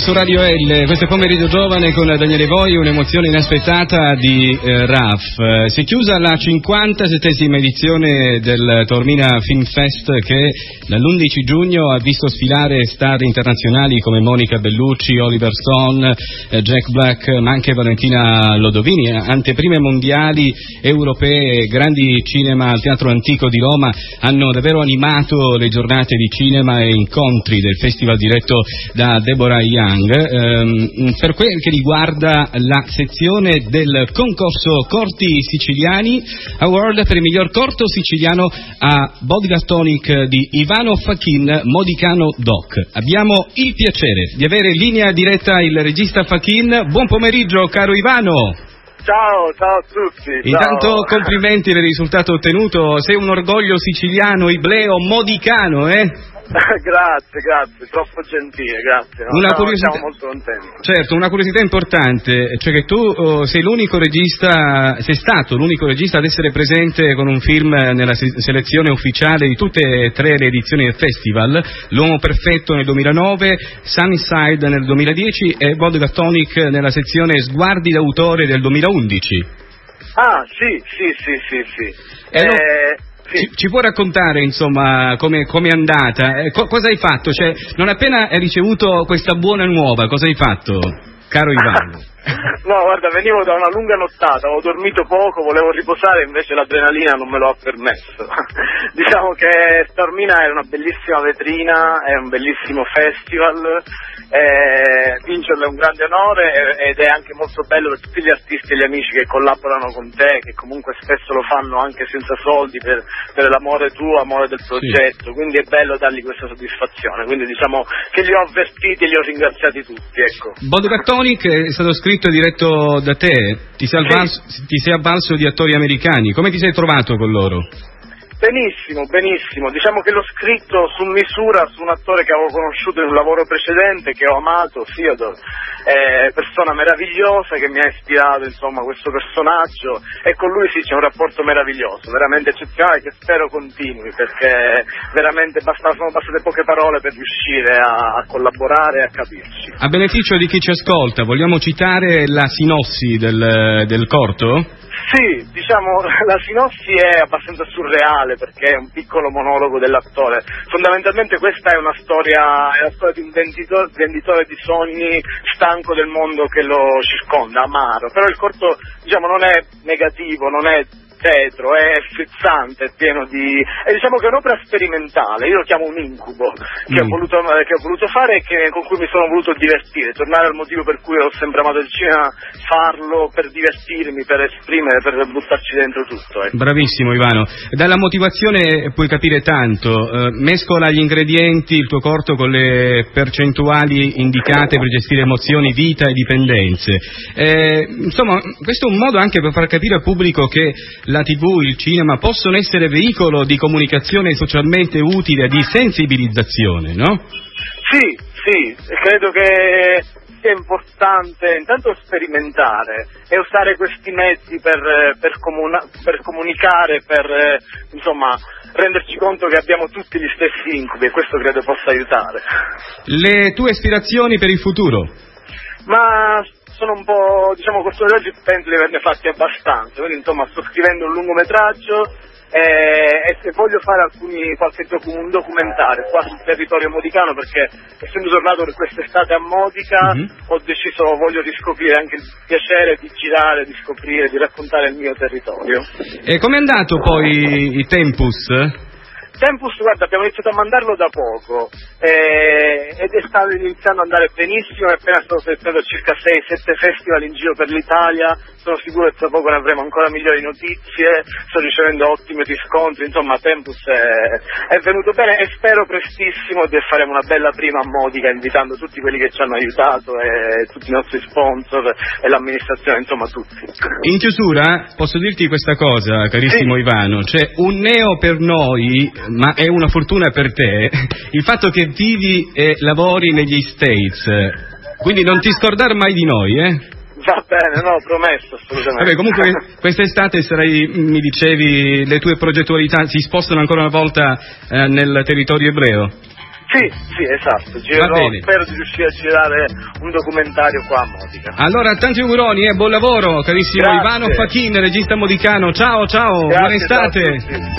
Su Radio L, questo pomeriggio giovane con Daniele Voi, un'emozione inaspettata di RAF. Si è chiusa la 57esima edizione del Taormina Film Fest, che dall'11 giugno ha visto sfilare star internazionali come Monica Bellucci, Oliver Stone, Jack Black, ma anche Valentina Lodovini, anteprime mondiali, europee, grandi cinema al Teatro Antico di Roma hanno davvero animato le giornate di cinema e incontri del festival diretto da Deborah Jan. Per quel che riguarda la sezione del concorso Corti Siciliani Award per il miglior corto siciliano a Vodka Tonic di Ivano Fachin, Modicano Doc. Abbiamo il piacere di avere in linea diretta il regista Fachin. Buon pomeriggio, caro Ivano. Ciao a tutti. Intanto complimenti per il risultato ottenuto. Sei un orgoglio siciliano, ibleo, modicano, Grazie, troppo gentile, grazie. Siamo molto contenti. Certo, una curiosità importante, cioè che tu sei stato l'unico regista ad essere presente con un film nella selezione ufficiale di tutte e tre le edizioni del festival: L'Uomo Perfetto nel 2009, Sunnyside nel 2010 e Vodka Tonic nella sezione Sguardi d'autore del 2011. Ah, sì. Ci può raccontare, insomma, come è andata? Cosa hai fatto? Cioè, non appena hai ricevuto questa buona nuova, cosa hai fatto, caro Ivano? No, guarda, venivo da una lunga nottata, avevo dormito poco, volevo riposare, invece l'adrenalina non me lo ha permesso. Diciamo che Taormina è una bellissima vetrina, è un bellissimo festival, vincerlo è un grande onore ed è anche molto bello per tutti gli artisti e gli amici che collaborano con te, che comunque spesso lo fanno anche senza soldi per l'amore tuo, amore del progetto, sì. Quindi è bello dargli questa soddisfazione, quindi diciamo che li ho avvertiti e li ho ringraziati tutti, ecco. Vodka Tonic è stato scritto e diretto da te, ti sei avvalso di attori americani. Come ti sei trovato con loro? Benissimo, diciamo che l'ho scritto su misura su un attore che avevo conosciuto in un lavoro precedente, che ho amato, Theodore, persona meravigliosa che mi ha ispirato, insomma, questo personaggio, e con lui sì, c'è un rapporto meraviglioso, veramente eccezionale, che spero continui, perché veramente sono bastate poche parole per riuscire a collaborare e a capirci. A beneficio di chi ci ascolta, vogliamo citare la sinossi del corto? Sì, diciamo, la sinossi è abbastanza surreale perché è un piccolo monologo dell'attore. Fondamentalmente questa è la storia di un venditore di sogni stanco del mondo che lo circonda, amaro. Però il corto, diciamo, non è negativo, non è tetro, è frizzante, è pieno di... è, diciamo, che è un'opera sperimentale, io lo chiamo un incubo, che ho voluto fare e con cui mi sono voluto divertire, tornare al motivo per cui ho sempre amato il cinema, farlo per divertirmi, per esprimere, per buttarci dentro tutto. Bravissimo Ivano, dalla motivazione puoi capire tanto, mescola gli ingredienti, il tuo corto, con le percentuali indicate per gestire emozioni, vita e dipendenze. Insomma, questo è un modo anche per far capire al pubblico che la TV, il cinema possono essere veicolo di comunicazione socialmente utile, di sensibilizzazione, no? Sì, credo che sia importante intanto sperimentare e usare questi mezzi per comunicare, per, insomma, renderci conto che abbiamo tutti gli stessi incubi, e questo credo possa aiutare. Le tue aspirazioni per il futuro? Ma... sono un po', diciamo, questo oggi penso di averne fatti abbastanza, quindi insomma sto scrivendo un lungometraggio e se voglio fare un documentario qua sul territorio modicano, perché essendo tornato per quest'estate a Modica ho deciso, voglio riscoprire anche il piacere di girare, di scoprire, di raccontare il mio territorio. E com'è andato poi i Tempus? Tempus, guarda, abbiamo iniziato a mandarlo da poco ed è stato iniziando ad andare benissimo, è appena stato selezionato circa 6-7 festival in giro per l'Italia, sono sicuro che tra poco ne avremo ancora migliori notizie, sto ricevendo ottimi riscontri, insomma Tempus è venuto bene e spero prestissimo che faremo una bella prima a Modica, invitando tutti quelli che ci hanno aiutato e tutti i nostri sponsor e l'amministrazione, insomma tutti. In chiusura posso dirti questa cosa, carissimo sì. Ivano, c'è un neo per noi, ma è una fortuna per te il fatto che vivi e lavori negli States, quindi non ti scordar mai di noi, Va bene, no, promesso, assolutamente. Vabbè, comunque quest'estate sarai, mi dicevi, le tue progettualità si spostano ancora una volta nel territorio ebreo. Sì, esatto. Spero di riuscire a girare un documentario qua a Modica. Allora, tanti auguroni e buon lavoro, carissimo. Grazie. Ivano Fachin, regista modicano. Ciao, ciao, grazie, buona estate. Ciao.